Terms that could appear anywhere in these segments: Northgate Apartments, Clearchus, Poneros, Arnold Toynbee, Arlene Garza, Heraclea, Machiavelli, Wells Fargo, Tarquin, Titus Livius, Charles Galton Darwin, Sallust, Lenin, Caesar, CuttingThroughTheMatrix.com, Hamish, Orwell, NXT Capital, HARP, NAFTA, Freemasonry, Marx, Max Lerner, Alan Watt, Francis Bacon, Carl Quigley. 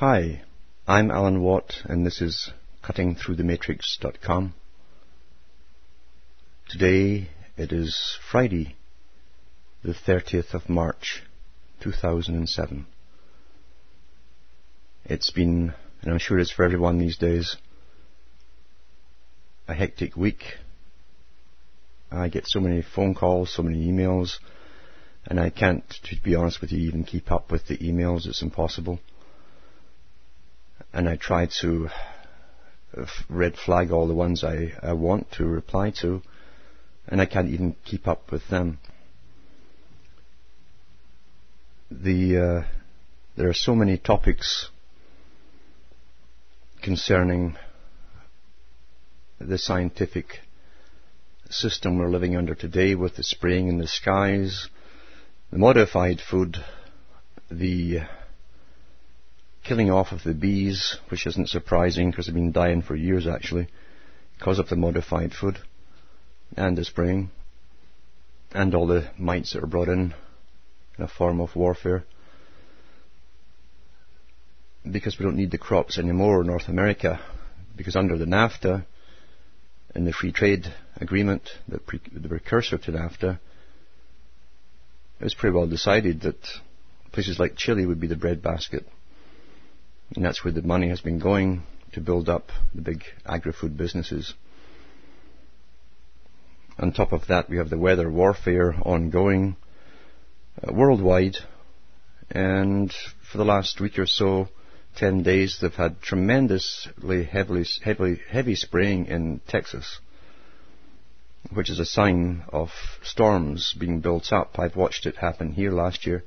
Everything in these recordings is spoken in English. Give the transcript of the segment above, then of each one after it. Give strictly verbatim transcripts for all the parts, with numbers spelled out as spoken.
Hi, I'm Alan Watt, and this is cutting through the matrix dot com. Today it is Friday, the thirtieth of March, two thousand seven. It's been, and I'm sure it's for everyone these days, a hectic week. I get so many phone calls, so many emails, and I can't, to be honest with you, even keep up with the emails. It's impossible. And I try to red flag all the ones I, I want to reply to, and I can't even keep up with them. The uh, there are so many topics concerning the scientific system we're living under today, with the spraying in the skies, the modified food, the killing off of the bees, which isn't surprising because they've been dying for years actually because of the modified food and the spraying and all the mites that are brought in in a form of warfare, because we don't need the crops anymore in North America, because under the NAFTA and the free trade agreement, the, pre the precursor to NAFTA, it was pretty well decided that places like Chile would be the breadbasket. And that's where the money has been going to build up the big agri-food businesses. On top of that, we have the weather warfare ongoing uh, worldwide. And for the last week or so, ten days, they've had tremendously heavily, heavily, heavy spraying in Texas, which is a sign of storms being built up. I've watched it happen here last year.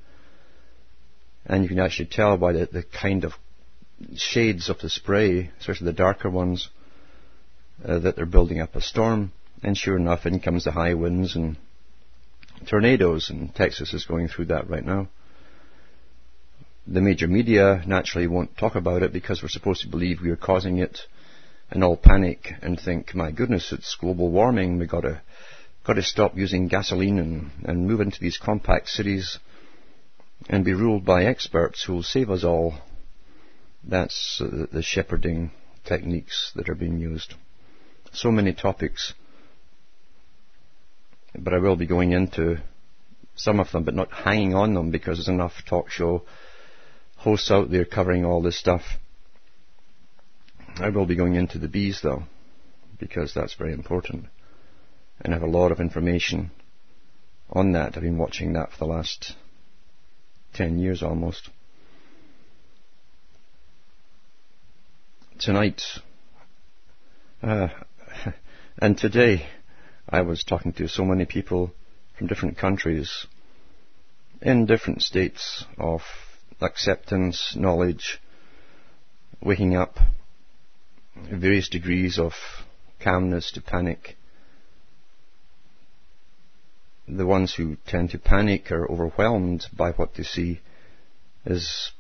And you can actually tell by the, the kind of shades of the spray, especially the darker ones, uh, that they're building up a storm. And sure enough, in comes the high winds and tornadoes, and Texas is going through that right now. The major media naturally won't talk about it because we're supposed to believe we are causing it, and all panic and think, my goodness, it's global warming, we've got to, got to stop using gasoline and, and move into these compact cities and be ruled by experts who will save us all. That's uh, the shepherding techniques that are being used. So many topics, but I will be going into some of them, but not hanging on them, because there's enough talk show hosts out there covering all this stuff. I will be going into the bees though, because that's very important, and I have a lot of information on that. I've been watching that for the last ten years almost. Tonight uh, and today I was talking to so many people from different countries in different states of acceptance, knowledge, waking up, various degrees of calmness to panic. The ones who tend to panic are overwhelmed by what they see as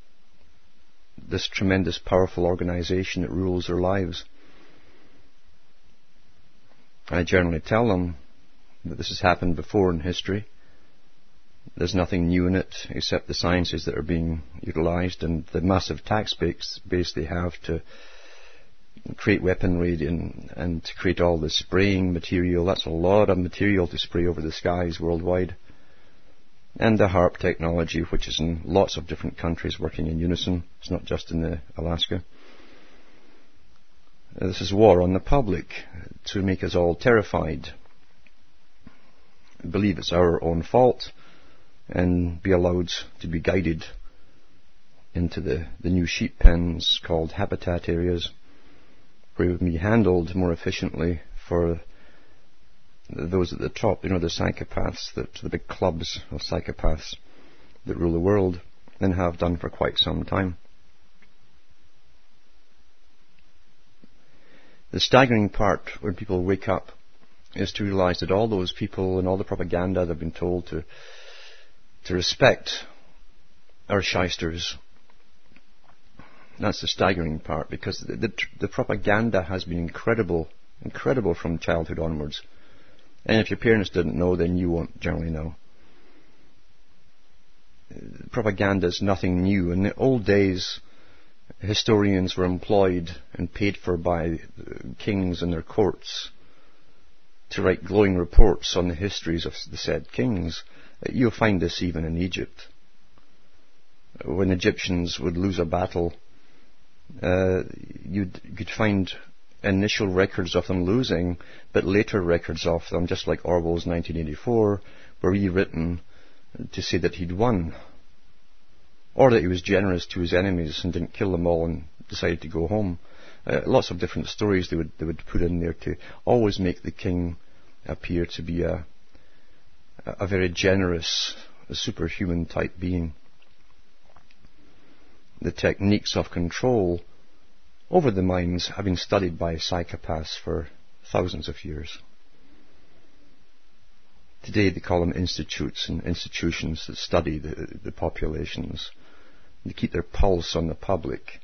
this tremendous, powerful organization that rules their lives. I generally tell them that this has happened before in history. There's nothing new in it except the sciences that are being utilized and the massive tax base they have to create weaponry and, and to create all this spraying material. That's a lot of material to spray over the skies worldwide. And the HARP technology, which is in lots of different countries working in unison. It's not just in the Alaska. This is war on the public to make us all terrified, believe it's our own fault, and be allowed to be guided into the, the new sheep pens called habitat areas, where it would be handled more efficiently for those at the top, you know, the psychopaths, that, the big clubs of psychopaths that rule the world and have done for quite some time. The staggering part when people wake up is to realize that all those people and all the propaganda they've been told to to respect are shysters. That's the staggering part, because the, the, the propaganda has been incredible, incredible from childhood onwards. And if your parents didn't know, then you won't generally know. Propaganda is nothing new. In the old days, historians were employed and paid for by kings and their courts to write glowing reports on the histories of the said kings. You'll find this even in Egypt. When Egyptians would lose a battle, uh, you'd, you'd find initial records of them losing, but later records of them, just like Orwell's nineteen eighty-four, were rewritten to say that he'd won, or that he was generous to his enemies and didn't kill them all and decided to go home. Uh, lots of different stories they would they would put in there to always make the king appear to be a a very generous, a superhuman type being. The techniques of control over the minds have been studied by psychopaths for thousands of years. Today they call them institutes and institutions that study the, the populations. They keep their pulse on the public.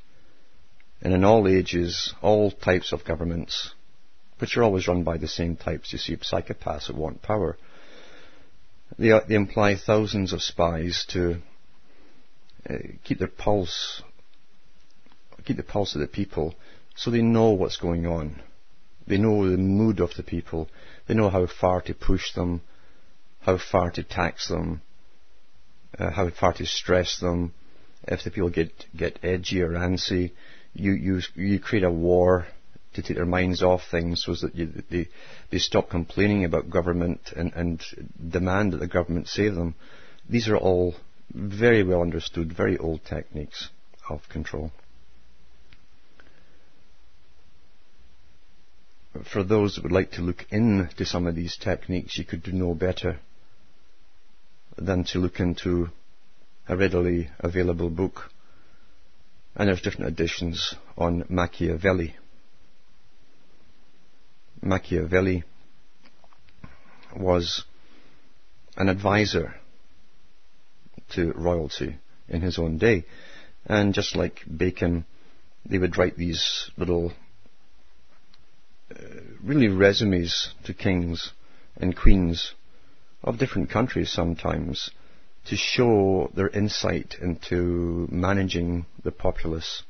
And in all ages, all types of governments, which are always run by the same types, you see, psychopaths that want power. They, they imply thousands of spies to uh, keep their pulse, keep the pulse of the people, so they know what's going on. They know the mood of the people. They know how far to push them, how far to tax them, uh, how far to stress them. If the people get, get edgy or antsy, you, you, you create a war to take their minds off things so that you, they, they stop complaining about government and, and demand that the government save them. These are all very well understood, very old techniques of control. For those that would like to look into some of these techniques, you could do no better than to look into a readily available book, and there's different editions on Machiavelli. Machiavelli was an advisor to royalty in his own day, and just like Bacon, they would write these little Uh, really resumes to kings and queens of different countries sometimes to show their insight into managing the populace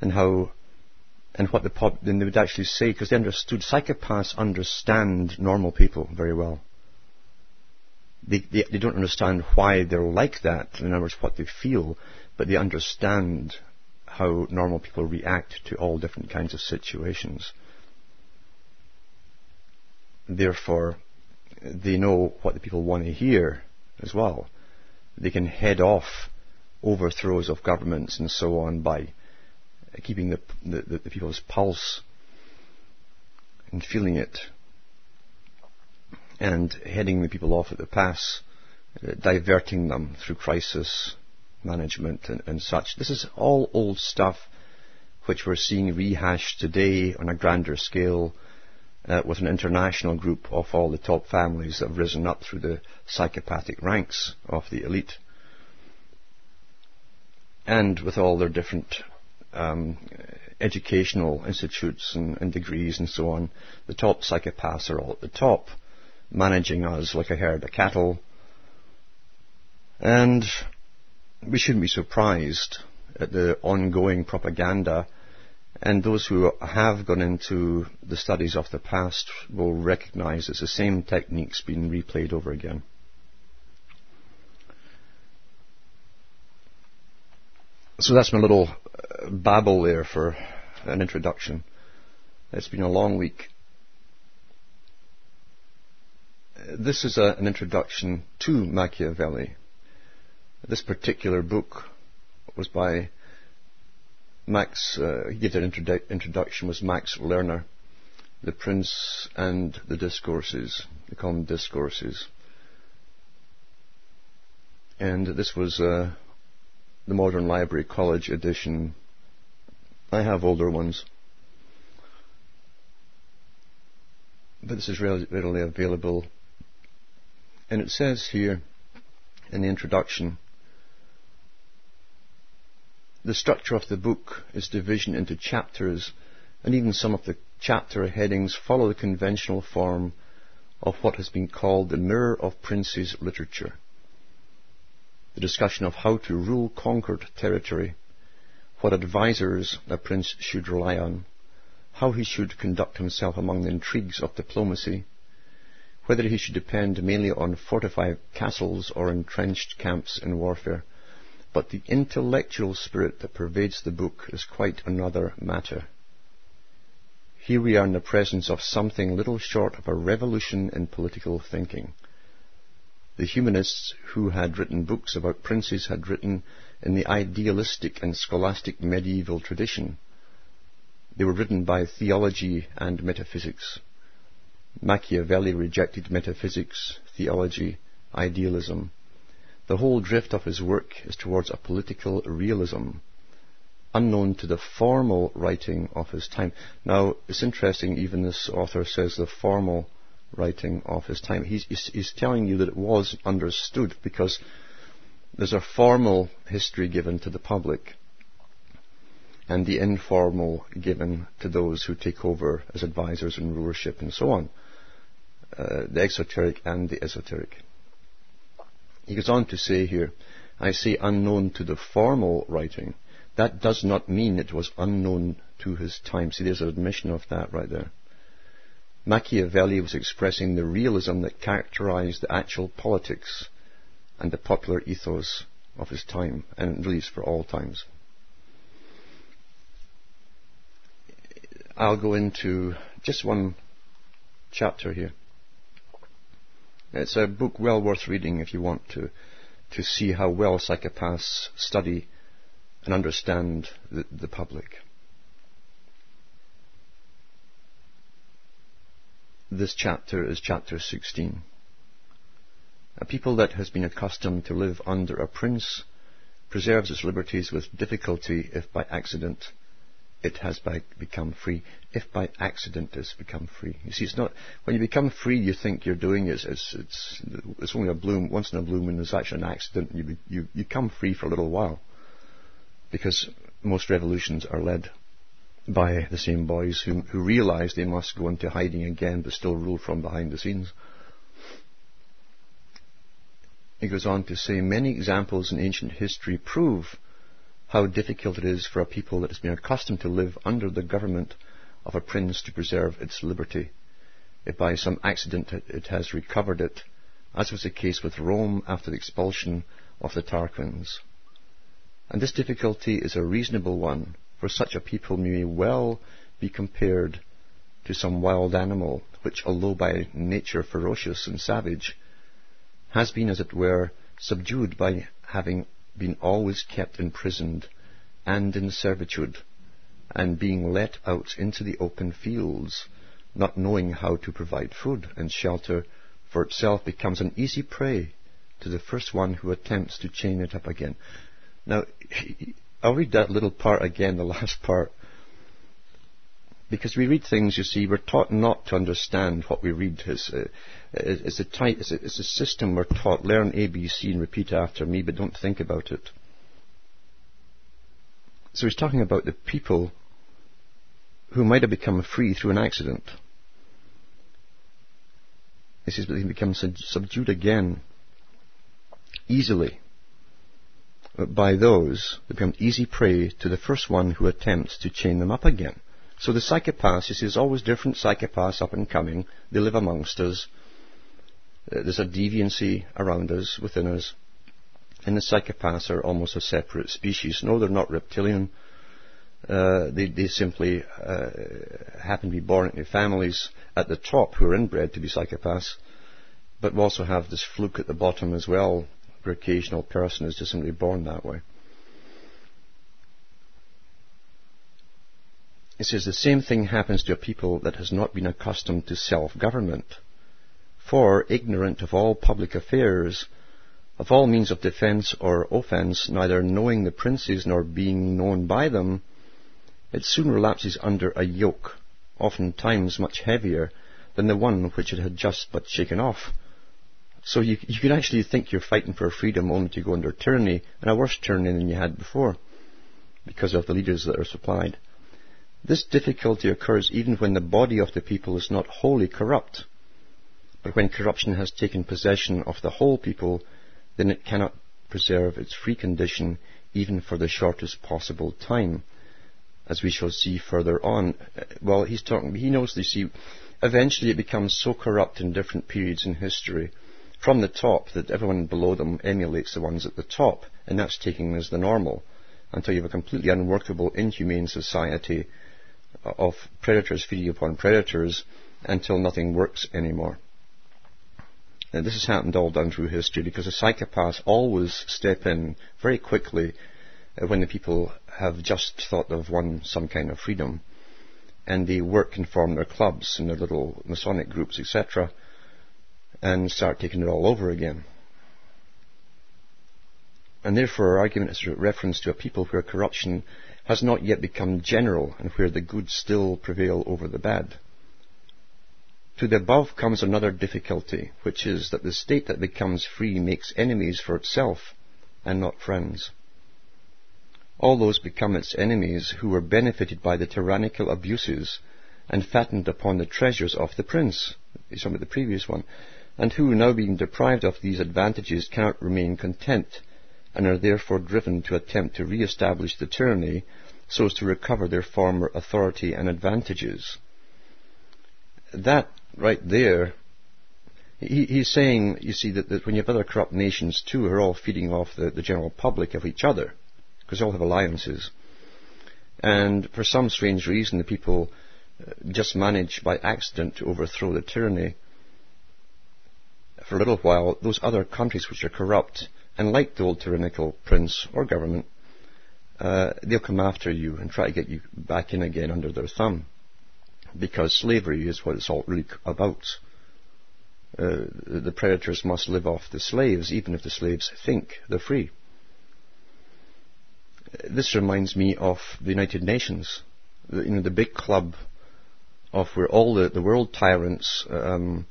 and how and what the pop then they would actually say, because they understood, psychopaths understand normal people very well. They, they, they don't understand why they're like that, in other words what they feel, but they understand how normal people react to all different kinds of situations. Therefore, they know what the people want to hear as well. They can head off overthrows of governments and so on by keeping the, the, the people's pulse and feeling it, and heading the people off at the pass, uh, diverting them through crisis management and, and such. This is all old stuff which we're seeing rehashed today on a grander scale, Uh, with an international group of all the top families that have risen up through the psychopathic ranks of the elite, and with all their different um, educational institutes and, and degrees and so on. The top psychopaths are all at the top, managing us like a herd of cattle, and we shouldn't be surprised at the ongoing propaganda. And those who have gone into the studies of the past will recognize it's the same techniques being replayed over again. So that's my little babble there for an introduction. It's been a long week. This is a, an introduction to Machiavelli. This particular book was by Max, uh, he did an introdu- introduction was Max Lerner, The Prince and the Discourses. They call them Discourses. And this was uh, the Modern Library College edition. I have older ones, but this is readily available. And it says here in the introduction, the structure of the book is division into chapters, and even some of the chapter headings follow the conventional form of what has been called the Mirror of Princes literature. The discussion of how to rule conquered territory, what advisers a prince should rely on, how he should conduct himself among the intrigues of diplomacy, whether he should depend mainly on fortified castles or entrenched camps in warfare. But the intellectual spirit that pervades the book is quite another matter. Here we are in the presence of something little short of a revolution in political thinking. The humanists who had written books about princes had written in the idealistic and scholastic medieval tradition. They were written by theology and metaphysics. Machiavelli rejected metaphysics, theology, idealism. The whole drift of his work is towards a political realism, unknown to the formal writing of his time. Now, it's interesting, even this author says the formal writing of his time. He's, he's, he's telling you that it was understood, because there's a formal history given to the public and the informal given to those who take over as advisors and rulership and so on, uh, the exoteric and the esoteric. He goes on to say here, I say unknown to the formal writing. That does not mean it was unknown to his time. See, there's an admission of that right there. Machiavelli was expressing the realism that characterized the actual politics and the popular ethos of his time, and really for all times. I'll go into just one chapter here. It's a book well worth reading if you want to to see how well psychopaths study and understand the, the public. This chapter is chapter sixteen. A people that has been accustomed to live under a prince preserves its liberties with difficulty if by accident it has by become free. If by accident it's become free. You see, it's not, when you become free you think you're doing it, it's, it's, it's only a bloom, once in a bloom, and it's actually an accident, and you, you, you come free for a little while, because most revolutions are led by the same boys who, who realize they must go into hiding again but still rule from behind the scenes. He goes on to say, many examples in ancient history prove how difficult it is for a people that has been accustomed to live under the government of a prince to preserve its liberty, if by some accident it has recovered it, as was the case with Rome after the expulsion of the Tarquins. And this difficulty is a reasonable one, for such a people may well be compared to some wild animal, which, although by nature ferocious and savage, has been, as it were, subdued by having been always kept imprisoned and in servitude, and being let out into the open fields, not knowing how to provide food and shelter for itself, becomes an easy prey to the first one who attempts to chain it up again. Now, I'll read that little part again, the last part, because we read things, you see, we're taught not to understand what we read. It's, uh, it's, a, type, it's, a, it's a system we're taught, learn A, B, C and repeat after me, but don't think about it. So he's talking about the people who might have become free through an accident. He says, but they become subdued again easily by those that become easy prey to the first one who attempts to chain them up again. So the psychopaths, you see, there's always different psychopaths up and coming. They live amongst us. There's a deviancy around us, within us. And the psychopaths are almost a separate species. No, they're not reptilian. Uh, they, they simply uh, happen to be born into families at the top who are inbred to be psychopaths. But we also have this fluke at the bottom as well, where occasional person is just simply born that way. It says the same thing happens to a people that has not been accustomed to self-government, for, ignorant of all public affairs, of all means of defence or offence, neither knowing the princes nor being known by them, it soon relapses under a yoke, oftentimes much heavier than the one which it had just but shaken off. So you, you can actually think you're fighting for freedom only to go under tyranny, and a worse tyranny than you had before, because of the leaders that are supplied. This difficulty occurs even when the body of the people is not wholly corrupt, but when corruption has taken possession of the whole people, then it cannot preserve its free condition even for the shortest possible time, as we shall see further on. Well, he's talking, he knows, you see, eventually it becomes so corrupt in different periods in history from the top that everyone below them emulates the ones at the top, and that's taken as the normal, until you have a completely unworkable, inhumane society of predators feeding upon predators until nothing works anymore. Now, this has happened all down through history because the psychopaths always step in very quickly when the people have just thought they've won some kind of freedom, and they work and form their clubs and their little Masonic groups, et cetera, and start taking it all over again. And therefore our argument is a reference to a people where corruption has not yet become general and where the good still prevail over the bad. To the above comes another difficulty, which is that the state that becomes free makes enemies for itself and not friends. All those become its enemies who were benefited by the tyrannical abuses and fattened upon the treasures of the prince, some of the previous one, and who, now being deprived of these advantages, cannot remain content, and are therefore driven to attempt to re-establish the tyranny so as to recover their former authority and advantages. That right there, he, he's saying, you see, that, that when you have other corrupt nations too, who are all feeding off the, the general public of each other, because they all have alliances, and for some strange reason the people just manage by accident to overthrow the tyranny for a little while, those other countries which are corrupt and like the old tyrannical prince or government, uh, they'll come after you and try to get you back in again under their thumb, because slavery is what it's all really about. Uh, the predators must live off the slaves, even if the slaves think they're free. This reminds me of the United Nations, the, you know, the big club of where all the, the world tyrants um,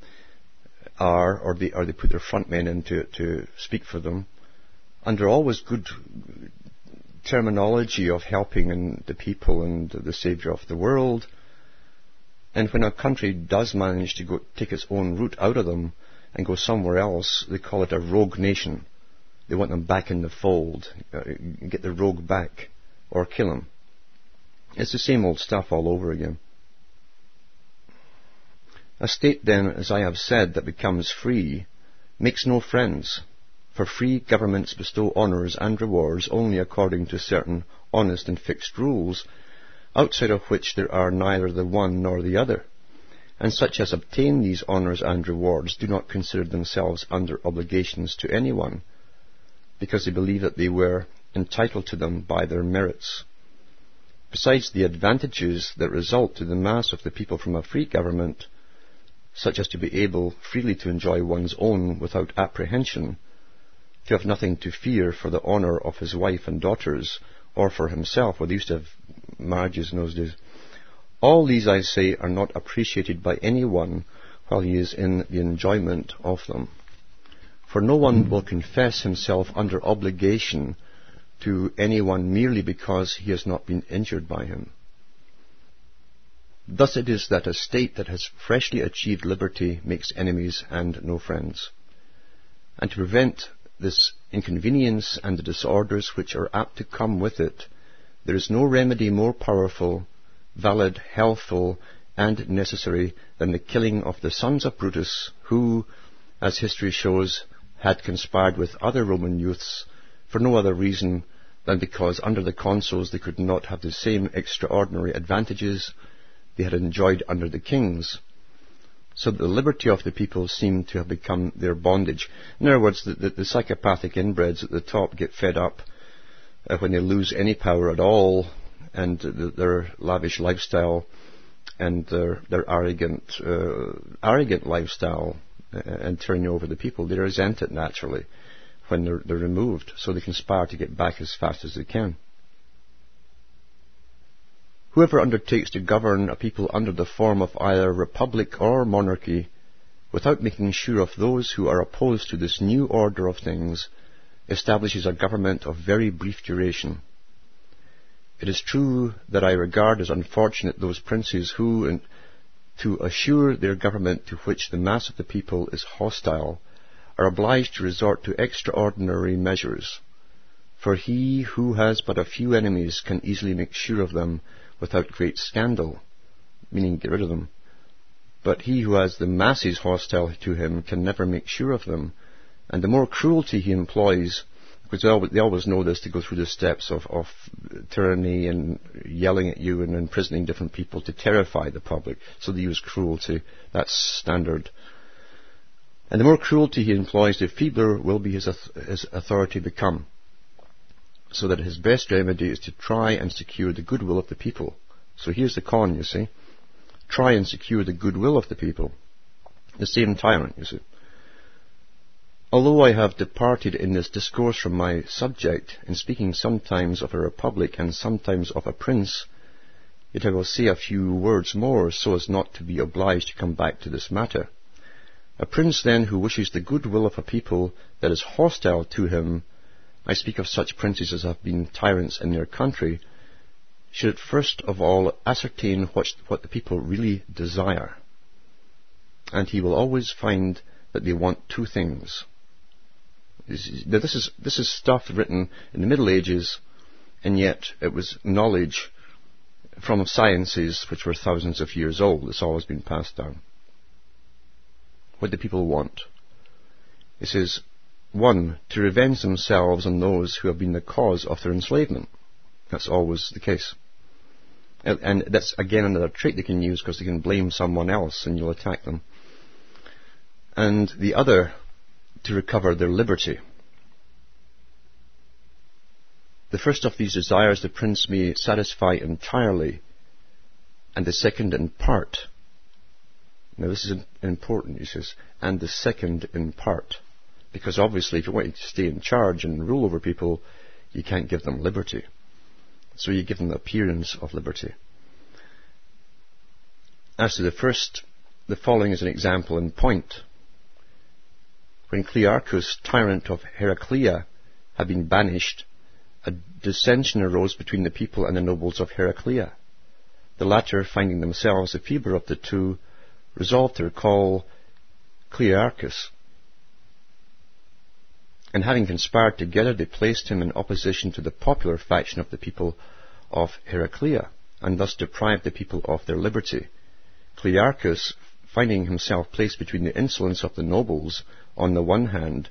are, or they, or they put their front men in to, to speak for them, under always good terminology of helping and the people and the saviour of the world. And when a country does manage to go take its own route out of them and go somewhere else, they call it a rogue nation. They want them back in the fold, get the rogue back, or kill him. It's the same old stuff all over again. A state then, as I have said, that becomes free makes no friends, for free governments bestow honours and rewards only according to certain honest and fixed rules, outside of which there are neither the one nor the other, and such as obtain these honours and rewards do not consider themselves under obligations to anyone, because they believe that they were entitled to them by their merits. Besides the advantages that result to the mass of the people from a free government, such as to be able freely to enjoy one's own without apprehension, to have nothing to fear for the honour of his wife and daughters, or for himself, or they used to have marriages in those days. All these, I say, are not appreciated by anyone while he is in the enjoyment of them. For no one will confess himself under obligation to anyone merely because he has not been injured by him. Thus it is that a state that has freshly achieved liberty makes enemies and no friends. And to prevent this inconvenience and the disorders which are apt to come with it, there is no remedy more powerful, valid, healthful, and necessary than the killing of the sons of Brutus, who, as history shows, had conspired with other Roman youths for no other reason than because under the consuls they could not have the same extraordinary advantages they had enjoyed under the kings, so that the liberty of the people seemed to have become their bondage. In other words, the, the, the psychopathic inbreds at the top get fed up uh, when they lose any power at all, and the, their lavish lifestyle and their, their arrogant, uh, arrogant lifestyle uh, and turning over the people, they resent it naturally when they're, they're removed, so they conspire to get back as fast as they can. Whoever undertakes to govern a people under the form of either republic or monarchy, without making sure of those who are opposed to this new order of things, establishes a government of very brief duration. It is true that I regard as unfortunate those princes who, to assure their government to which the mass of the people is hostile, are obliged to resort to extraordinary measures, For he who has but a few enemies can easily make sure of them without great scandal, meaning get rid of them. But he who has the masses hostile to him can never make sure of them. And the more cruelty he employs, because they always know this, to go through the steps of, of tyranny and yelling at you and imprisoning different people to terrify the public. So they use cruelty. That's standard. And the more cruelty he employs, the feebler will be his, his authority become. So that his best remedy is to try and secure the goodwill of the people. So here's the con, you see. Try and secure the goodwill of the people. The same tyrant, you see. Although I have departed in this discourse from my subject, in speaking sometimes of a republic and sometimes of a prince, yet I will say a few words more, so as not to be obliged to come back to this matter. A prince, then, who wishes the goodwill of a people that is hostile to him, I speak of such princes as have been tyrants in their country, should first of all ascertain what, what the people really desire. And he will always find that they want two things. Now this is, this is stuff written in the Middle Ages, and yet it was knowledge from sciences which were thousands of years old. It's always been passed down. What do people want? It says, one, to revenge themselves on those who have been the cause of their enslavement. That's always the case. And that's again another trait they can use, because they can blame someone else and you'll attack them. And the other, to recover their liberty. The first of these desires the prince may satisfy entirely, and the second in part. Now this is important, he says, and the second in part. Because obviously if you want to stay in charge and rule over people, you can't give them liberty. So you give them the appearance of liberty. As to the first, the following is an example in point. When Clearchus, tyrant of Heraclea, had been banished, a dissension arose between the people and the nobles of Heraclea. The latter, finding themselves the feebler of the two, resolved to recall Clearchus. And having conspired together, they placed him in opposition to the popular faction of the people of Heraclea, and thus deprived the people of their liberty. Clearchus, finding himself placed between the insolence of the nobles on the one hand,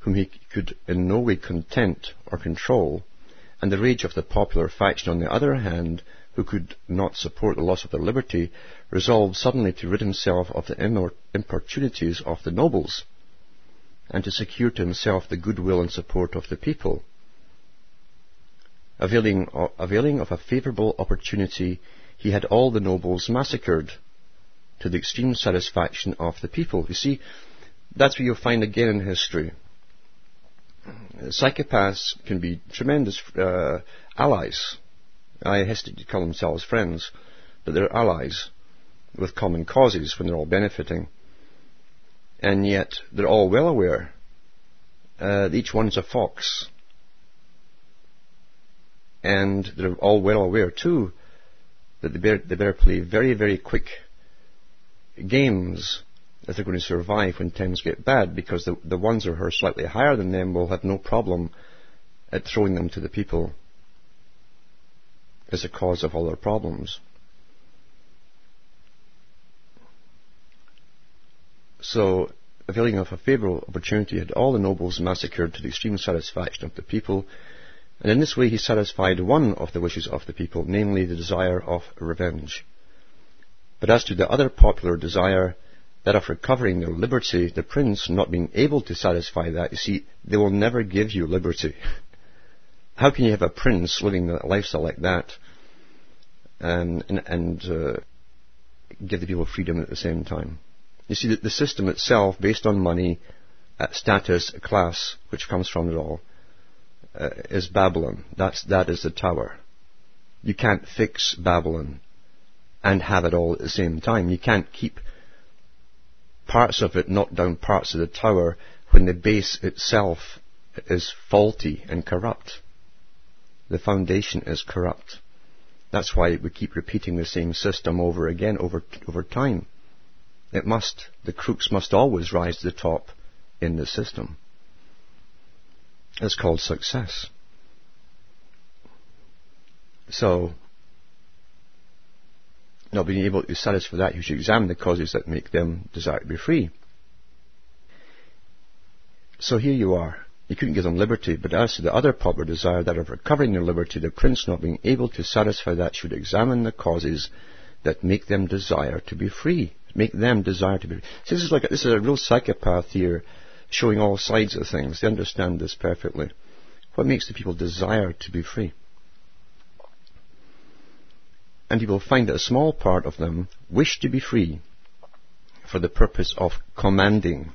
whom he could in no way content or control, and the rage of the popular faction on the other hand, who could not support the loss of their liberty, resolved suddenly to rid himself of the importunities of the nobles, and to secure to himself the goodwill and support of the people. Availing of a favourable opportunity, he had all the nobles massacred, to the extreme satisfaction of the people. You see, that's what you'll find again in history. Psychopaths can be tremendous uh, allies. I hesitate to call themselves friends, but they're allies with common causes when they're all benefiting. And yet, they're all well aware uh, that each one's a fox. And they're all well aware, too, that they better, they better play very, very quick games if they're going to survive when times get bad, because the, the ones who are slightly higher than them will have no problem at throwing them to the people as a cause of all their problems. So, availing of a favourable opportunity, had all the nobles massacred to the extreme satisfaction of the people, and in this way he satisfied one of the wishes of the people, namely the desire of revenge. But as to the other popular desire, that of recovering their liberty, the prince not being able to satisfy that, you see, they will never give you liberty. How can you have a prince living a lifestyle like that and, and, and uh, give the people freedom at the same time? You see, that the system itself, based on money, uh, status, class, which comes from it all, uh, is Babylon. That's, that is the tower. You can't fix Babylon and have it all at the same time. You can't keep parts of it, knock down parts of the tower, when the base itself is faulty and corrupt. The foundation is corrupt. That's why we keep repeating the same system over again, over over time. It must, the crooks must always rise to the top in the system. It's called success. So, not being able to satisfy that, you should examine the causes that make them desire to be free. So here you are. You couldn't give them liberty, but as to the other popular desire, that of recovering their liberty, the prince, not being able to satisfy that, should examine the causes that make them desire to be free. Make them desire to be free. So this is like a, this is a real psychopath here, showing all sides of things. They understand this perfectly. What makes the people desire to be free? And you will find that a small part of them wish to be free for the purpose of commanding,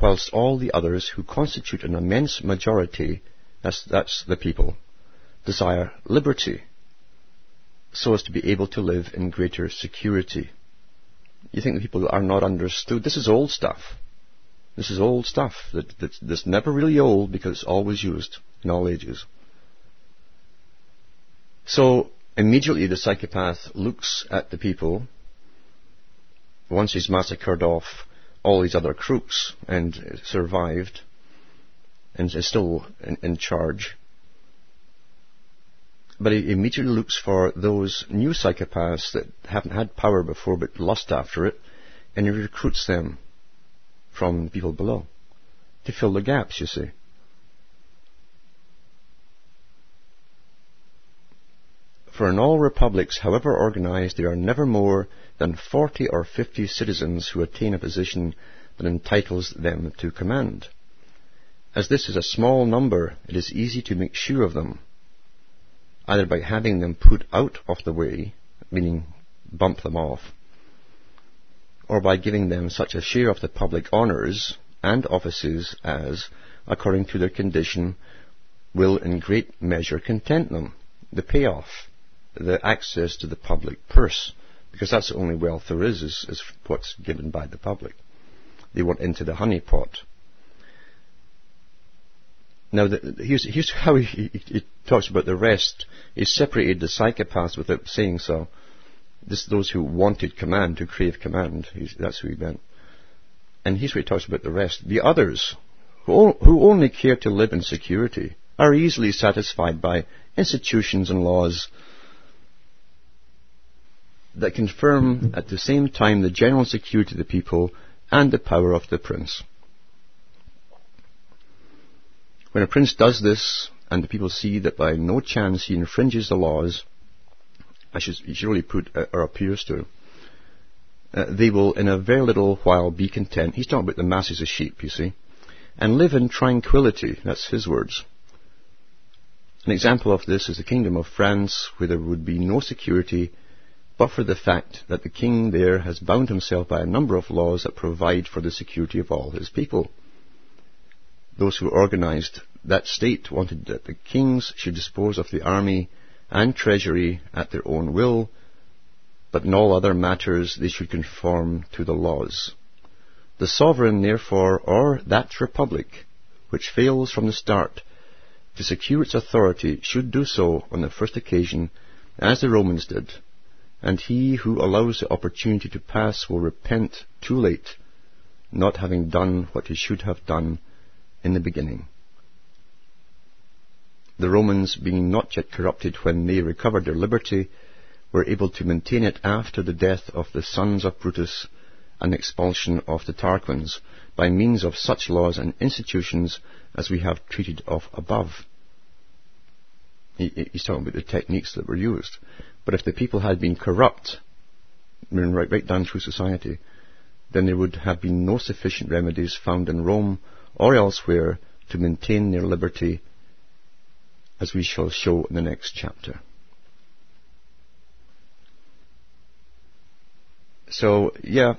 whilst all the others, who constitute an immense majority, that's, that's the people, desire liberty, so as to be able to live in greater security. You think the people are not understood? This is old stuff. This is old stuff that, that's, that's never really old, because it's always used in all ages. So immediately the psychopath looks at the people, once he's massacred off all these other crooks and survived and is still in, in charge, but he immediately looks for those new psychopaths that haven't had power before but lust after it, and he recruits them from people below to fill the gaps, you see. For in all republics, however organized, there are never more than forty or fifty citizens who attain a position that entitles them to command. As this is a small number, it is easy to make sure of them, either by having them put out of the way, meaning bump them off, or by giving them such a share of the public honors and offices as, according to their condition, will in great measure content them. The payoff, the access to the public purse, because that's the only wealth there is, is, is what's given by the public. They want into the honey pot. Now, the, here's, here's how he, he, he talks about the rest. He separated the psychopaths without saying so. This, those who wanted command, who crave command, he's, that's who he meant. And here's where he talks about the rest. The others, who, who only care to live in security, are easily satisfied by institutions and laws that confirm at the same time the general security of the people and the power of the prince. When a prince does this, and the people see that by no chance he infringes the laws, I should, you should really put, uh, or appears to, uh, they will in a very little while be content. He's talking about the masses of sheep, you see, and live in tranquility. That's his words. An example of this is the kingdom of France, where there would be no security but for the fact that the king there has bound himself by a number of laws that provide for the security of all his people. Those who organized that state wanted that the kings should dispose of the army and treasury at their own will, but in all other matters they should conform to the laws. The sovereign, therefore, or that republic which fails from the start to secure its authority, should do so on the first occasion, as the Romans did, and he who allows the opportunity to pass will repent too late, not having done what he should have done in the beginning. The Romans, being not yet corrupted when they recovered their liberty, were able to maintain it after the death of the sons of Brutus and expulsion of the Tarquins, by means of such laws and institutions as we have treated of above. He, he's talking about the techniques that were used. But if the people had been corrupt, I mean, right, right down through society, then there would have been no sufficient remedies found in Rome or elsewhere to maintain their liberty, as we shall show in the next chapter. So, yeah,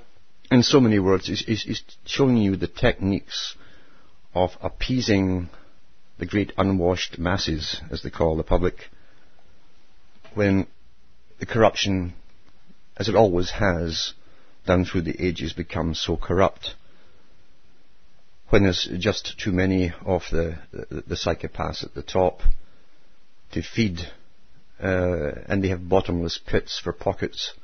in so many words, he's, he's showing you the techniques of appeasing the great unwashed masses, as they call the public, when the corruption, as it always has down through the ages, becomes so corrupt, when there's just too many of the, the, the psychopaths at the top to feed, uh, and they have bottomless pits for pockets,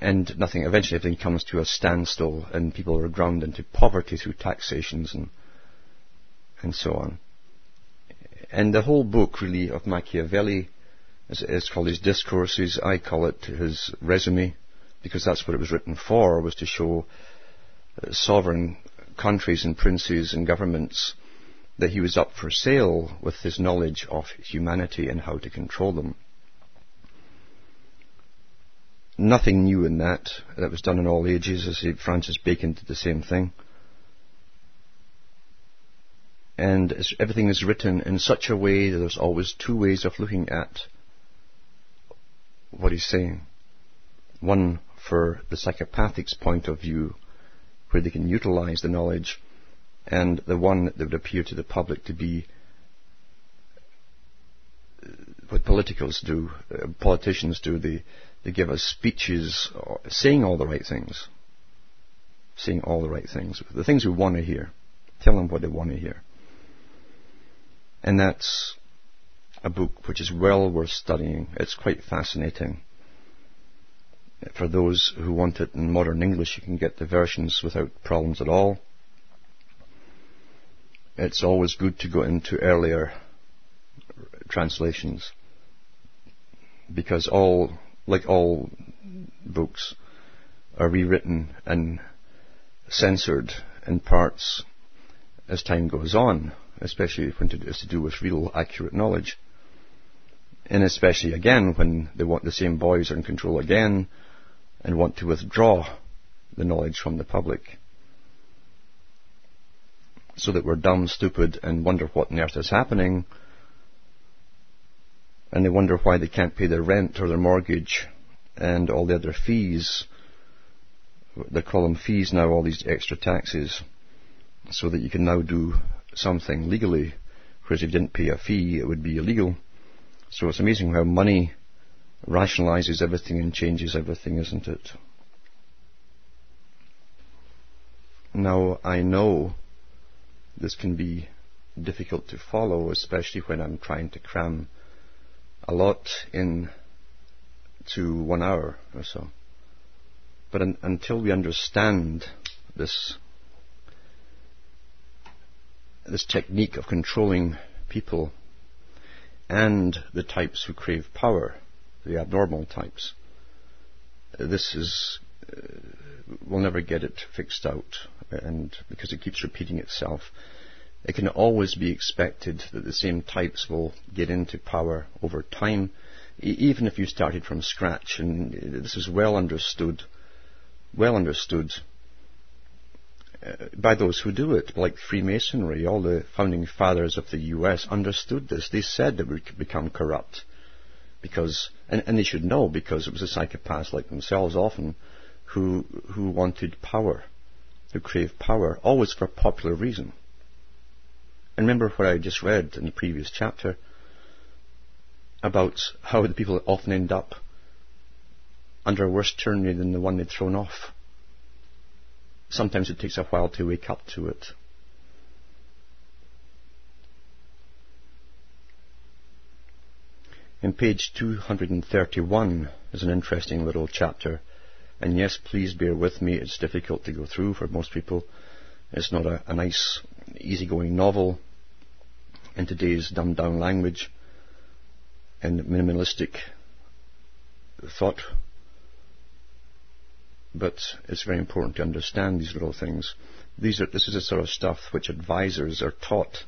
and nothing. Eventually everything comes to a standstill, and people are ground into poverty through taxations and and so on. And the whole book, really, of Machiavelli, as it's called, his discourses, I call it his resume, because that's what it was written for, was to show uh, sovereign countries and princes and governments that he was up for sale with his knowledge of humanity and how to control them. Nothing new in that. That was done in all ages. As I say, Francis Bacon did the same thing. And it's, everything is written in such a way that there's always two ways of looking at what he's saying. One for the psychopathic's point of view, where they can utilize the knowledge, and the one that would appear to the public to be what politicals do, uh, politicians do. They, they give us speeches saying all the right things, saying all the right things, the things we want to hear, tell them what they want to hear. And that's a book which is well worth studying. It's quite fascinating. For those who want it in modern English, you can get the versions without problems at all. It's always good to go into earlier translations, because all, like all books, are rewritten and censored in parts as time goes on, especially when it's to do with real accurate knowledge. And especially again when they want the same boys are in control again and want to withdraw the knowledge from the public, so that we're dumb, stupid, and wonder what on earth is happening, and they wonder why they can't pay their rent or their mortgage and all the other fees. They call them fees now, all these extra taxes, so that you can now do something legally, whereas if you didn't pay a fee it would be illegal. So it's amazing how money rationalizes everything and changes everything, isn't it? Now, I know this can be difficult to follow, especially when I'm trying to cram a lot in to one hour or so. But un- until we understand this, this technique of controlling people, and the types who crave power, the abnormal types, this is uh, we'll never get it fixed out, and because it keeps repeating itself, it can always be expected that the same types will get into power over time, e- even if you started from scratch. And this is well understood, well understood Uh, by those who do it, like Freemasonry. All the founding fathers of the U S understood this. They said that we could become corrupt because, and, and they should know, because it was the psychopaths like themselves often who who wanted power, who craved power, always for popular reason. And remember what I just read in the previous chapter about how the people often end up under a worse tyranny than the one they'd thrown off. Sometimes it takes a while to wake up to it. In page two hundred thirty-one is an interesting little chapter. And yes, please bear with me, it's difficult to go through for most people. It's not a, a nice, easygoing novel in today's dumbed-down language and minimalistic thought. But it's very important to understand these little things. These are, this is the sort of stuff which advisors are taught.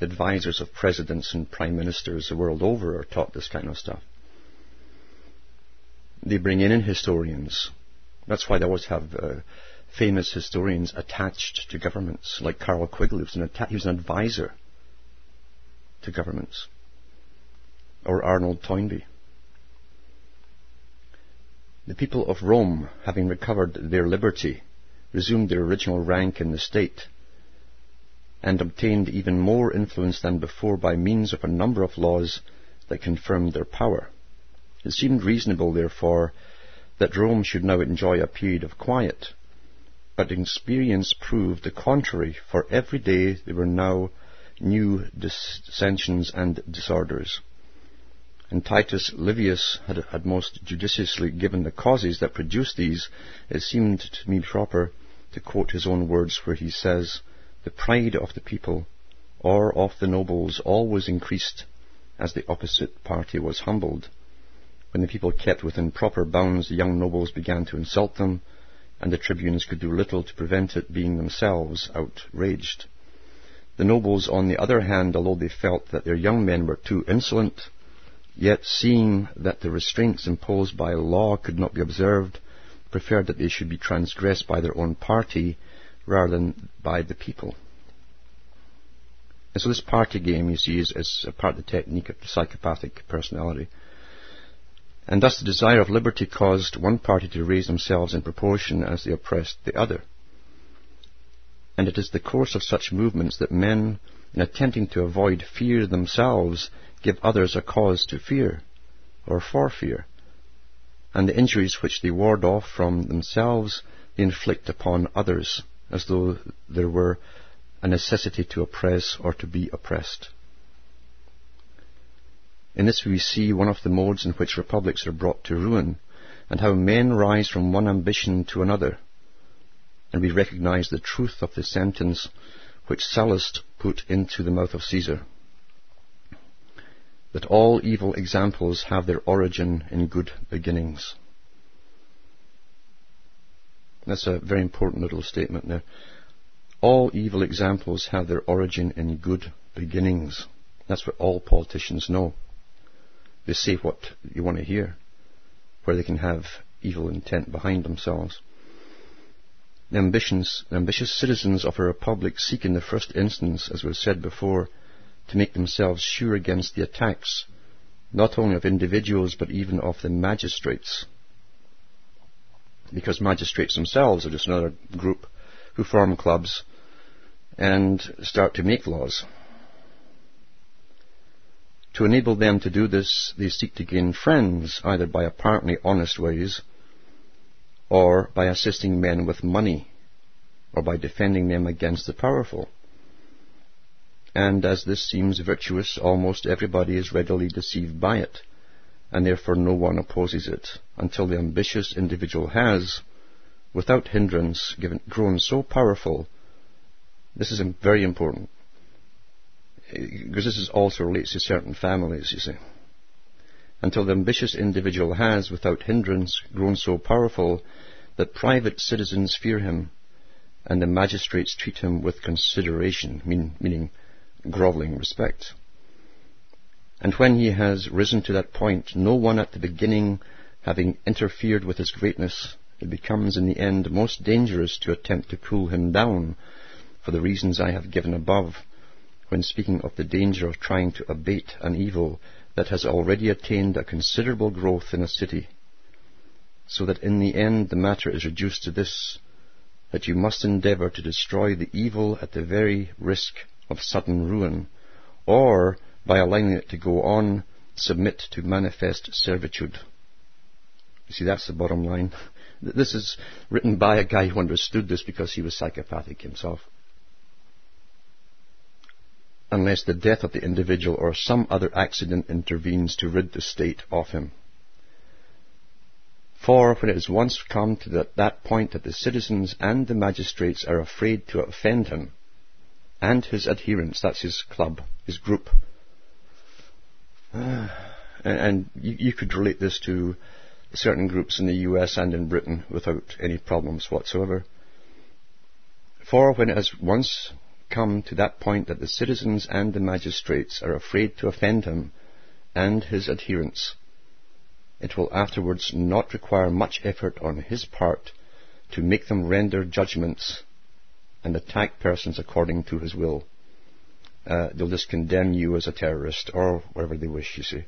Advisors of presidents and prime ministers the world over are taught this kind of stuff. They bring in historians. That's why they always have uh, famous historians attached to governments, like Carl Quigley. He was an, atta- he was an advisor to governments. Or Arnold Toynbee. The people of Rome, having recovered their liberty, resumed their original rank in the state, and obtained even more influence than before by means of a number of laws that confirmed their power. It seemed reasonable, therefore, that Rome should now enjoy a period of quiet, but experience proved the contrary, for every day there were now new dissensions and disorders. And Titus Livius had, had most judiciously given the causes that produced these. It seemed to me proper to quote his own words, where he says, "The pride of the people or of the nobles always increased as the opposite party was humbled. When the people kept within proper bounds, the young nobles began to insult them, and the tribunes could do little to prevent it being themselves outraged. The nobles, on the other hand, although they felt that their young men were too insolent, yet seeing that the restraints imposed by law could not be observed, preferred that they should be transgressed by their own party rather than by the people. And so this party game, you see, is, is a part of the technique of the psychopathic personality. And thus the desire of liberty caused one party to raise themselves in proportion as they oppressed the other. And it is the course of such movements that men, in attempting to avoid fear themselves, give others a cause to fear, or for fear, and the injuries which they ward off from themselves they inflict upon others, as though there were a necessity to oppress or to be oppressed. In this we see one of the modes in which republics are brought to ruin, and how men rise from one ambition to another. And we recognize the truth of the sentence which Sallust put into the mouth of Caesar, that all evil examples have their origin in good beginnings. That's a very important little statement there. All evil examples have their origin in good beginnings. That's what all politicians know. They say what you want to hear, where they can have evil intent behind themselves. The ambitious, the ambitious citizens of a republic seek in the first instance, as was said before, to make themselves sure against the attacks, not only of individuals but even of the magistrates, because magistrates themselves are just another group who form clubs and start to make laws. To enable them to do this, they seek to gain friends, either by apparently honest ways, or by assisting men with money, or by defending them against the powerful. And as this seems virtuous, almost everybody is readily deceived by it, and therefore no one opposes it, until the ambitious individual has, without hindrance, given, grown so powerful. This is very important, because this is also relates to certain families, you see. Until the ambitious individual has, without hindrance, grown so powerful that private citizens fear him, and the magistrates treat him with consideration, mean, meaning grovelling respect. And when he has risen to that point, no one at the beginning having interfered with his greatness, it becomes in the end most dangerous to attempt to cool him down, for the reasons I have given above, when speaking of the danger of trying to abate an evil that has already attained a considerable growth in a city, so that in the end the matter is reduced to this, that you must endeavour to destroy the evil at the very risk of sudden ruin, or, by allowing it to go on, submit to manifest servitude. You see, that's the bottom line. This is written by a guy who understood this because he was psychopathic himself. Unless the death of the individual or some other accident intervenes to rid the state of him. For when it has once come to that, that point that the citizens and the magistrates are afraid to offend him, and his adherents, that's his club, his group. And, and you, you could relate this to certain groups in the U S and in Britain without any problems whatsoever. For when it has once come to that point that the citizens and the magistrates are afraid to offend him and his adherents, it will afterwards not require much effort on his part to make them render judgments and attack persons according to his will. Uh, they'll just condemn you as a terrorist or whatever they wish, you see.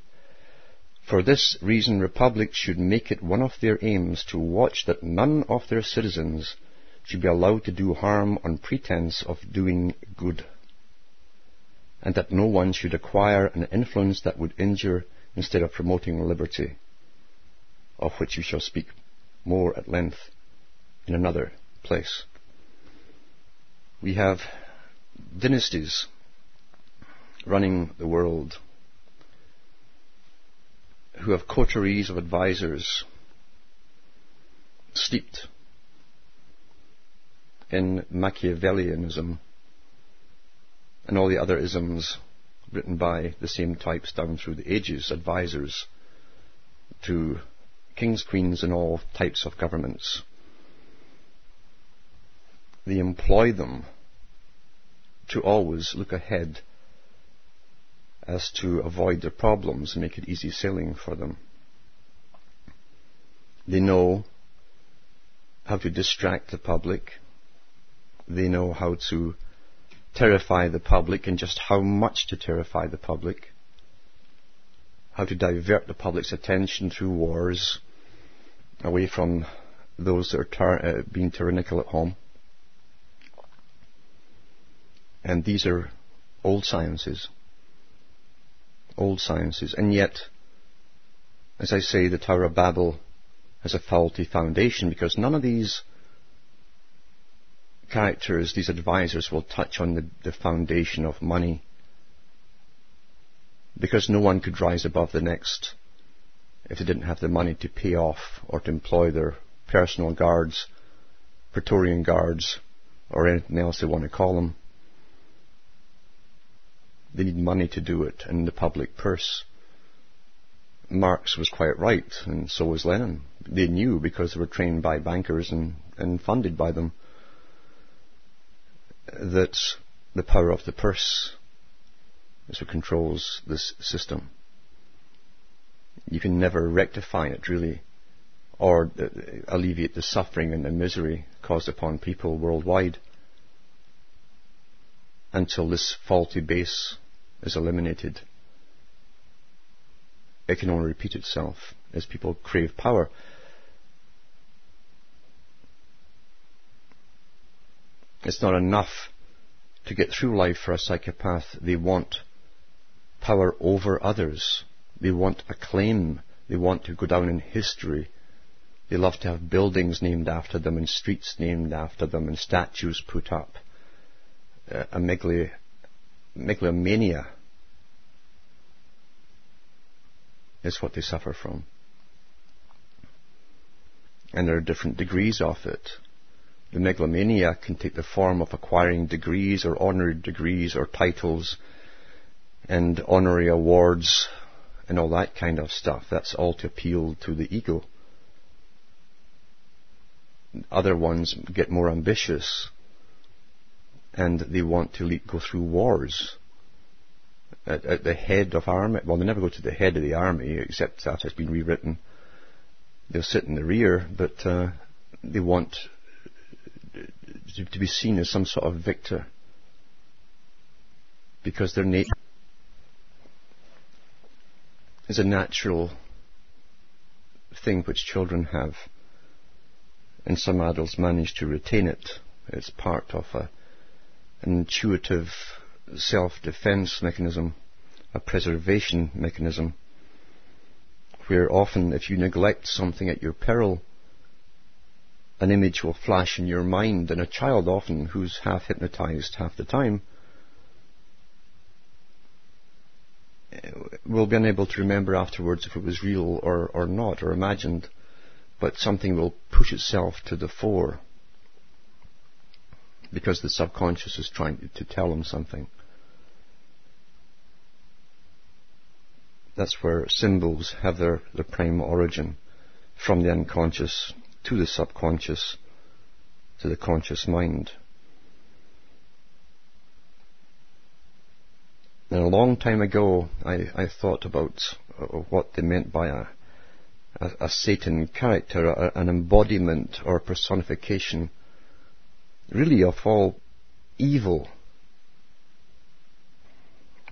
For this reason, republics should make it one of their aims to watch that none of their citizens should be allowed to do harm on pretense of doing good, and that no one should acquire an influence that would injure instead of promoting liberty, of which you shall speak more at length in another place. We have dynasties running the world who have coteries of advisors steeped in Machiavellianism and all the other isms written by the same types down through the ages, advisors to kings, queens and all types of governments. They employ them to always look ahead as to avoid their problems and make it easy sailing for them. They know how to distract the public. They know how to terrify the public, and just how much to terrify the public, how to divert the public's attention through wars away from those that are tar- uh, being tyrannical at home. And these are old sciences, old sciences, and yet, as I say, the Tower of Babel has a faulty foundation, because none of these characters, these advisors, will touch on the, the foundation of money, because no one could rise above the next if they didn't have the money to pay off or to employ their personal guards, Praetorian guards, or anything else they want to call them. They need money to do it, and the public purse. Marx was quite right, and so was Lenin. They knew, because they were trained by bankers and, and funded by them, that the power of the purse is what controls this system. You can never rectify it, really, or alleviate the suffering and the misery caused upon people worldwide until this faulty base is eliminated. It can only repeat itself as people crave power. It's not enough to get through life for a psychopath. They want power over others. They want acclaim. They want to go down in history. They love to have buildings named after them, and streets named after them, and statues put up. Uh, a megali- megalomania is what they suffer from. And there are different degrees of it. The megalomania can take the form of acquiring degrees or honorary degrees or titles and honorary awards and all that kind of stuff. That's all to appeal to the ego. Other ones get more ambitious, and they want to le- go through wars at, at the head of army. Well, they never go to the head of the army, except that has been rewritten. They'll sit in the rear, but uh, they want to be seen as some sort of victor, because their nature is a natural thing which children have, and some adults manage to retain it. It's part of a, an intuitive self-defense mechanism, a preservation mechanism, where often if you neglect something at your peril, an image will flash in your mind. And a child, often, who's half hypnotized half the time, will be unable to remember afterwards if it was real or, or not, or imagined, but something will push itself to the fore, because the subconscious is trying to, to tell them something. That's where symbols have their, their prime origin, from the unconscious to the subconscious, to the conscious mind. And a long time ago I, I thought about uh, what they meant by a, a, a Satan character, a, an embodiment or personification, really, of all evil.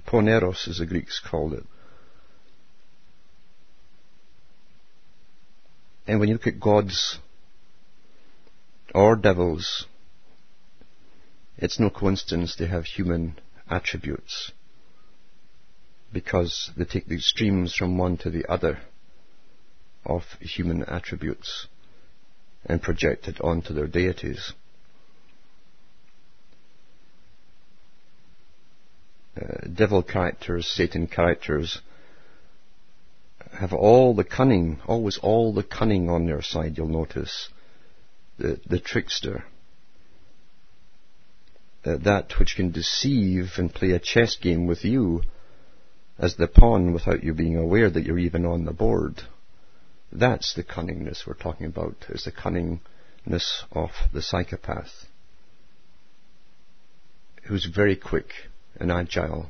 Poneros, as the Greeks called it. And when you look at gods or devils, it's no coincidence they have human attributes, because they take the extremes from one to the other of human attributes and project it onto their deities. Uh, devil characters, Satan characters, have all the cunning, always all the cunning on their side. You'll notice the the trickster, that that which can deceive and play a chess game with you as the pawn without you being aware that you're even on the board. That's the cunningness we're talking about, is the cunningness of the psychopath, who's very quick and agile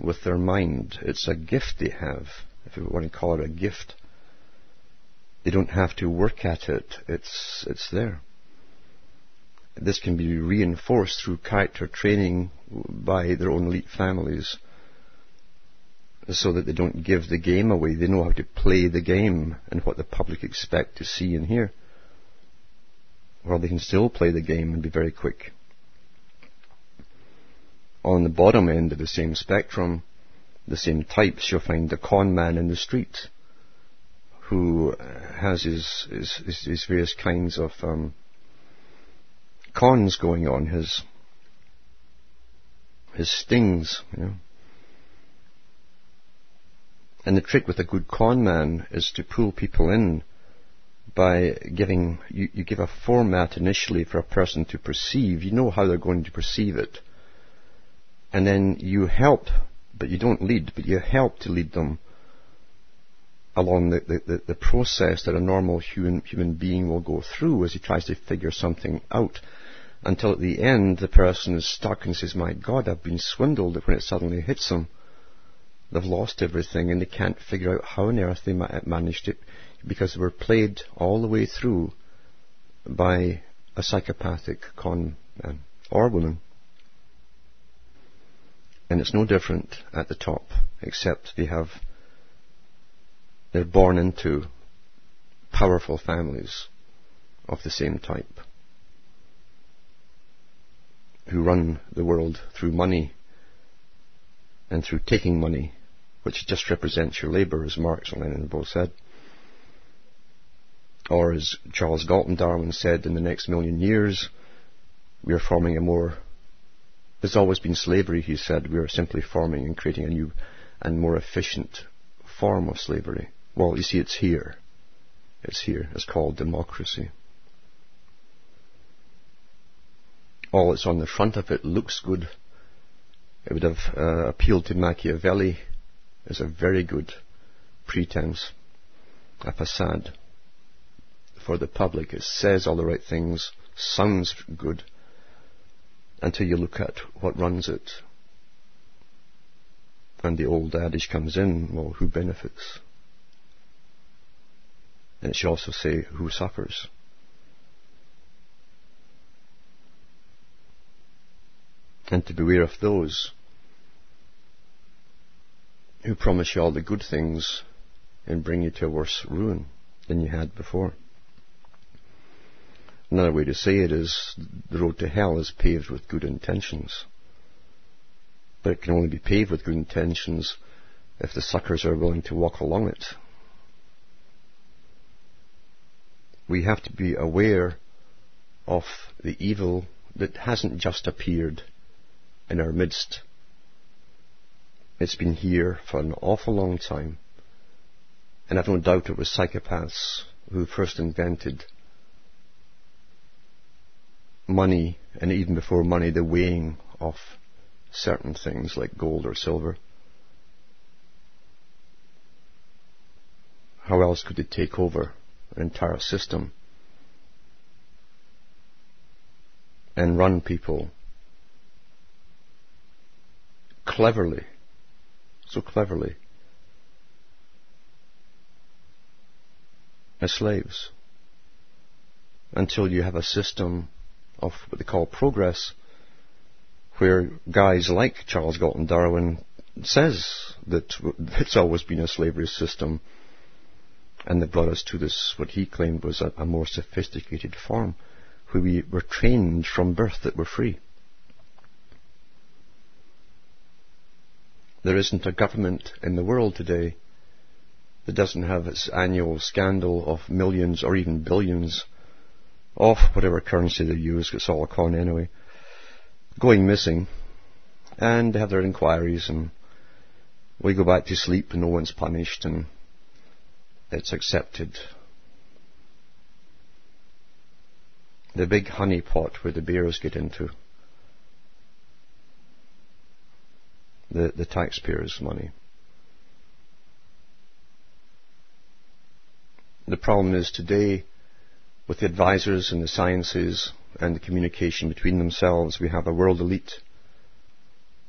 with their mind. It's a gift they have, if you want to call it a gift. They don't have to work at it, it's it's there. This can be reinforced through character training by their own elite families, so that they don't give the game away. They know how to play the game and what the public expect to see and hear, while they can still play the game and be very quick. On the bottom end of the same spectrum, the same types, you'll find the con man in the street, who has his his, his, his various kinds of um, cons going on, his his stings, you know. And the trick with a good con man is to pull people in by giving you, you give a format initially for a person to perceive. You know how they're going to perceive it, and then you help, but you don't lead, but you help to lead them along the, the, the process that a normal human, human being will go through as he tries to figure something out, until at the end the person is stuck and says, my God, I've been swindled, when it suddenly hits them. They've lost everything and they can't figure out how on earth they managed it, because they were played all the way through by a psychopathic con man or woman. And it's no different at the top, except they have they're born into powerful families of the same type, who run the world through money and through taking money, which just represents your labour, as Marx and Lenin both said. Or as Charles Galton Darwin said, in the next million years we are forming a more there's always been slavery, he said. We are simply forming and creating a new and more efficient form of slavery. Well, you see, it's here. It's here. It's called democracy. All that's on the front of it looks good. It would have uh, appealed to Machiavelli as a very good pretense, a facade for the public. It says all the right things, sounds good, until you look at what runs it. And the old adage comes in, well, who benefits? And it should also say, who suffers? And to beware of those who promise you all the good things and bring you to a worse ruin than you had before. Another way to say it is, the road to hell is paved with good intentions. But it can only be paved with good intentions if the suckers are willing to walk along it. We have to be aware of the evil that hasn't just appeared in our midst. It's been here for an awful long time, and I've no doubt it was psychopaths who first invented money, and even before money, the weighing of certain things like gold or silver. How else could they take over an entire system and run people cleverly, so cleverly, as slaves, until you have a system of what they call progress, where guys like Charles Galton Darwin says that it's always been a slavery system, and that brought us to this, what he claimed was a, a more sophisticated form, where we were trained from birth that we're free. There isn't a government in the world today that doesn't have its annual scandal of millions or even billions of whatever currency they use, it's all a con anyway, going missing, and they have their inquiries, and we go back to sleep and no one's punished and it's accepted. The big honey pot where the bears get into the, the taxpayers' money. The problem is today, with the advisors in the sciences and the communication between themselves, we have a world elite,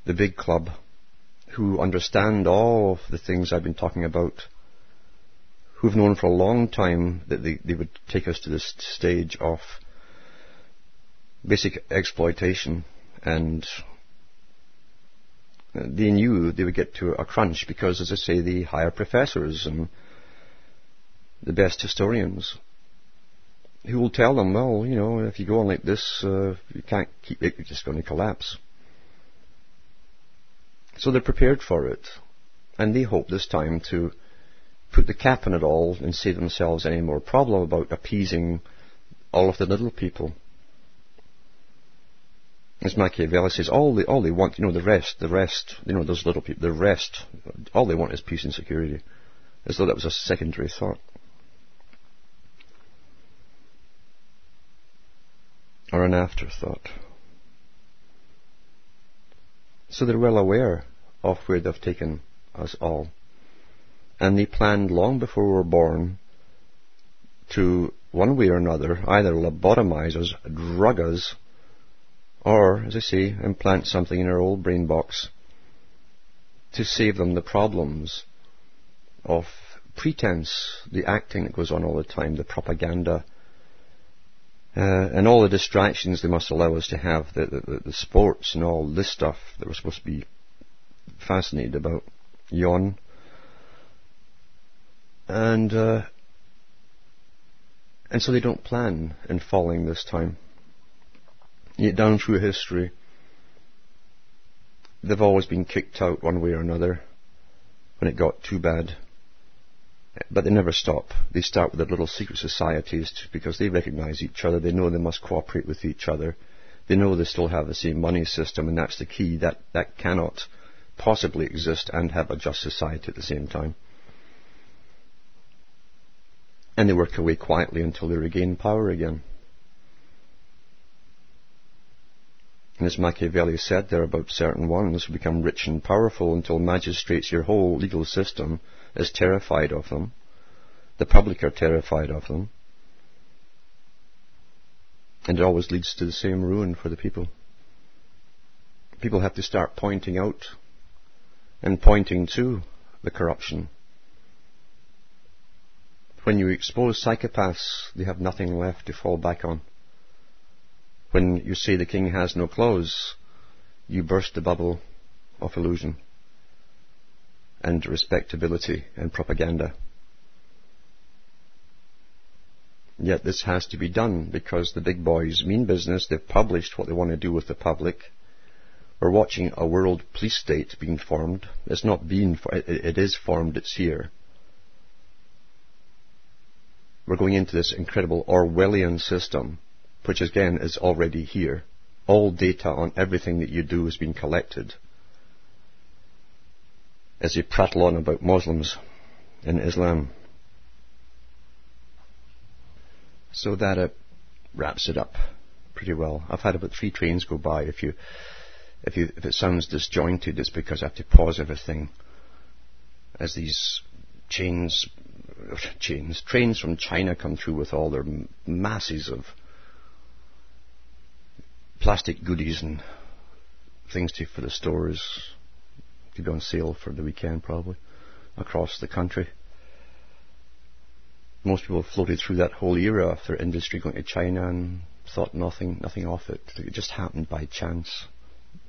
the big club, who understand all the things I've been talking about, who've known for a long time that they, they would take us to this stage of basic exploitation, and they knew they would get to a crunch because, as I say, they hire professors and the best historians who will tell them, well, you know, if you go on like this, uh, you can't keep it, you're just going to collapse. So they're prepared for it, and they hope this time to put the cap on it all and save themselves any more problem about appeasing all of the little people. As Machiavelli says, all they, all they want, you know, the rest, the rest, you know, those little people, the rest, all they want is peace and security, as though that was a secondary thought. Or an afterthought. So they're well aware of where they've taken us all. And they planned long before we were born to, one way or another, either lobotomize us, drug us, or, as I say, implant something in our old brain box to save them the problems of pretense, the acting that goes on all the time, the propaganda, uh, and all the distractions they must allow us to have, the, the, the sports and all this stuff that we're supposed to be fascinated about. Yawn. And, uh, and so they don't plan in falling this time. Yet down through history, they've always been kicked out one way or another when it got too bad. But they never stop. They start with their little secret societies because they recognize each other. They know they must cooperate with each other. They know they still have the same money system, and that's the key. That, that cannot possibly exist and have a just society at the same time. And they work away quietly until they regain power again. And as Machiavelli said there about certain ones who become rich and powerful until magistrates, your whole legal system, is terrified of them. The public are terrified of them. And it always leads to the same ruin for the people. People have to start pointing out and pointing to the corruption. When you expose psychopaths, they have nothing left to fall back on. When you say the king has no clothes, you burst the bubble of illusion and respectability and propaganda. Yet this has to be done because the big boys mean business. They've published what they want to do with the public. We're watching a world police state being formed. It's not being, it is formed, it's here. We're going into this incredible Orwellian system, which again is already here. All data on everything that you do has been collected. As they prattle on about Muslims and Islam. So that uh, wraps it up pretty well. I've had about three trains go by. If you, if you, if it sounds disjointed, it's because I have to pause everything as these chains, chains, trains from China come through with all their masses of plastic goodies and things to, for the stores to be on sale for the weekend, probably across the country. Most people floated through that whole era of their industry going to China and thought nothing, nothing of it. It just happened by chance.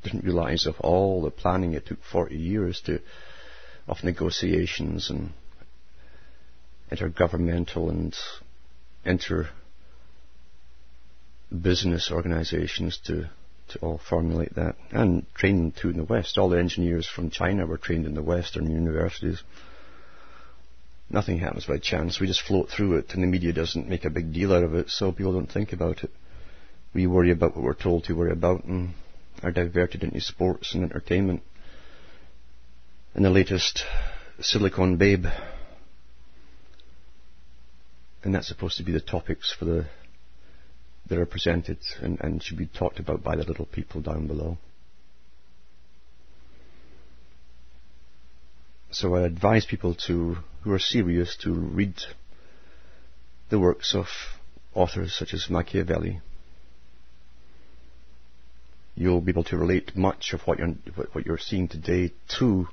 Didn't realize of all the planning it took forty years to, of negotiations and intergovernmental and inter. business organizations to, to all formulate that, and trained too in the West. All the engineers from China were trained in the Western universities. Nothing happens by chance. We just float through it, and the media doesn't make a big deal out of it, so people don't think about it. We worry about what we're told to worry about and are diverted into sports and entertainment and the latest Silicon Babe, and that's supposed to be the topics for the that are presented and, and should be talked about by the little people down below. So I advise people to, who are serious, to read the works of authors such as Machiavelli. You'll be able to relate much of what you're, what you're seeing today to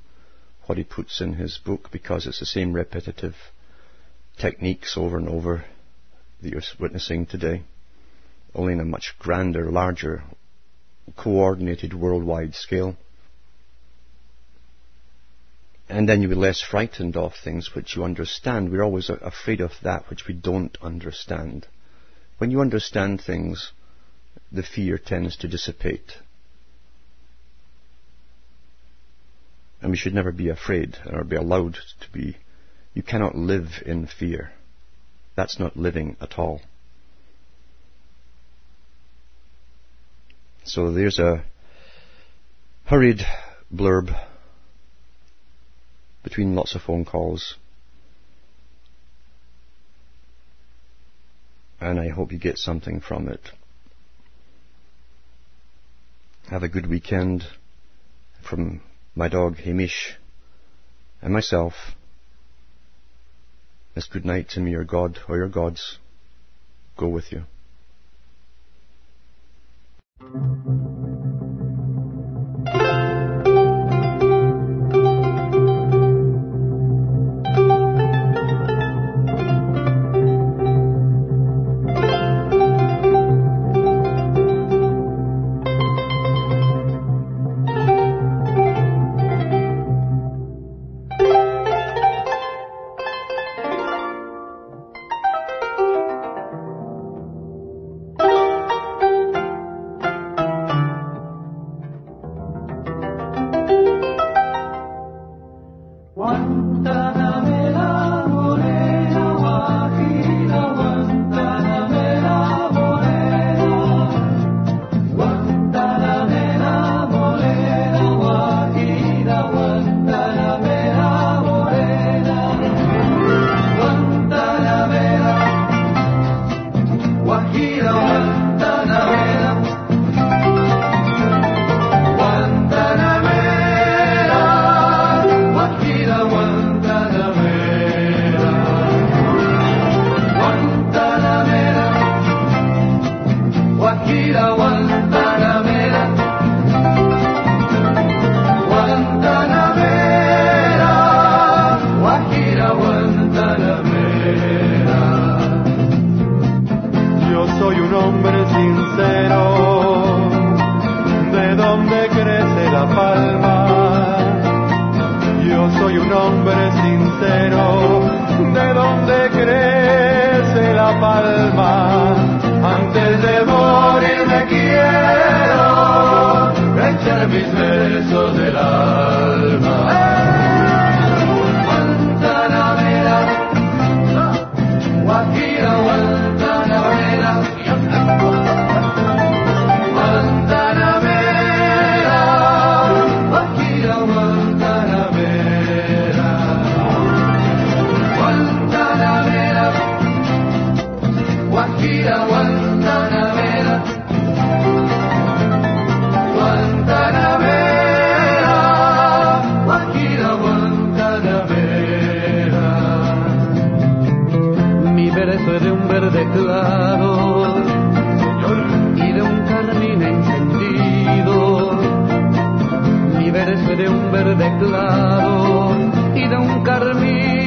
what he puts in his book, because it's the same repetitive techniques over and over that you're witnessing today, only in a much grander, larger, coordinated worldwide scale. And then you'll be less frightened of things which you understand. We're always afraid of that which we don't understand. When you understand things, the fear tends to dissipate. And we should never be afraid or be allowed to be. You cannot live in fear. That's not living at all. So there's a hurried blurb between lots of phone calls, and I hope you get something from it. Have a good weekend from my dog Hamish and myself. It's good night, and may your God or your gods go with you. De un verde claro y de un carmín.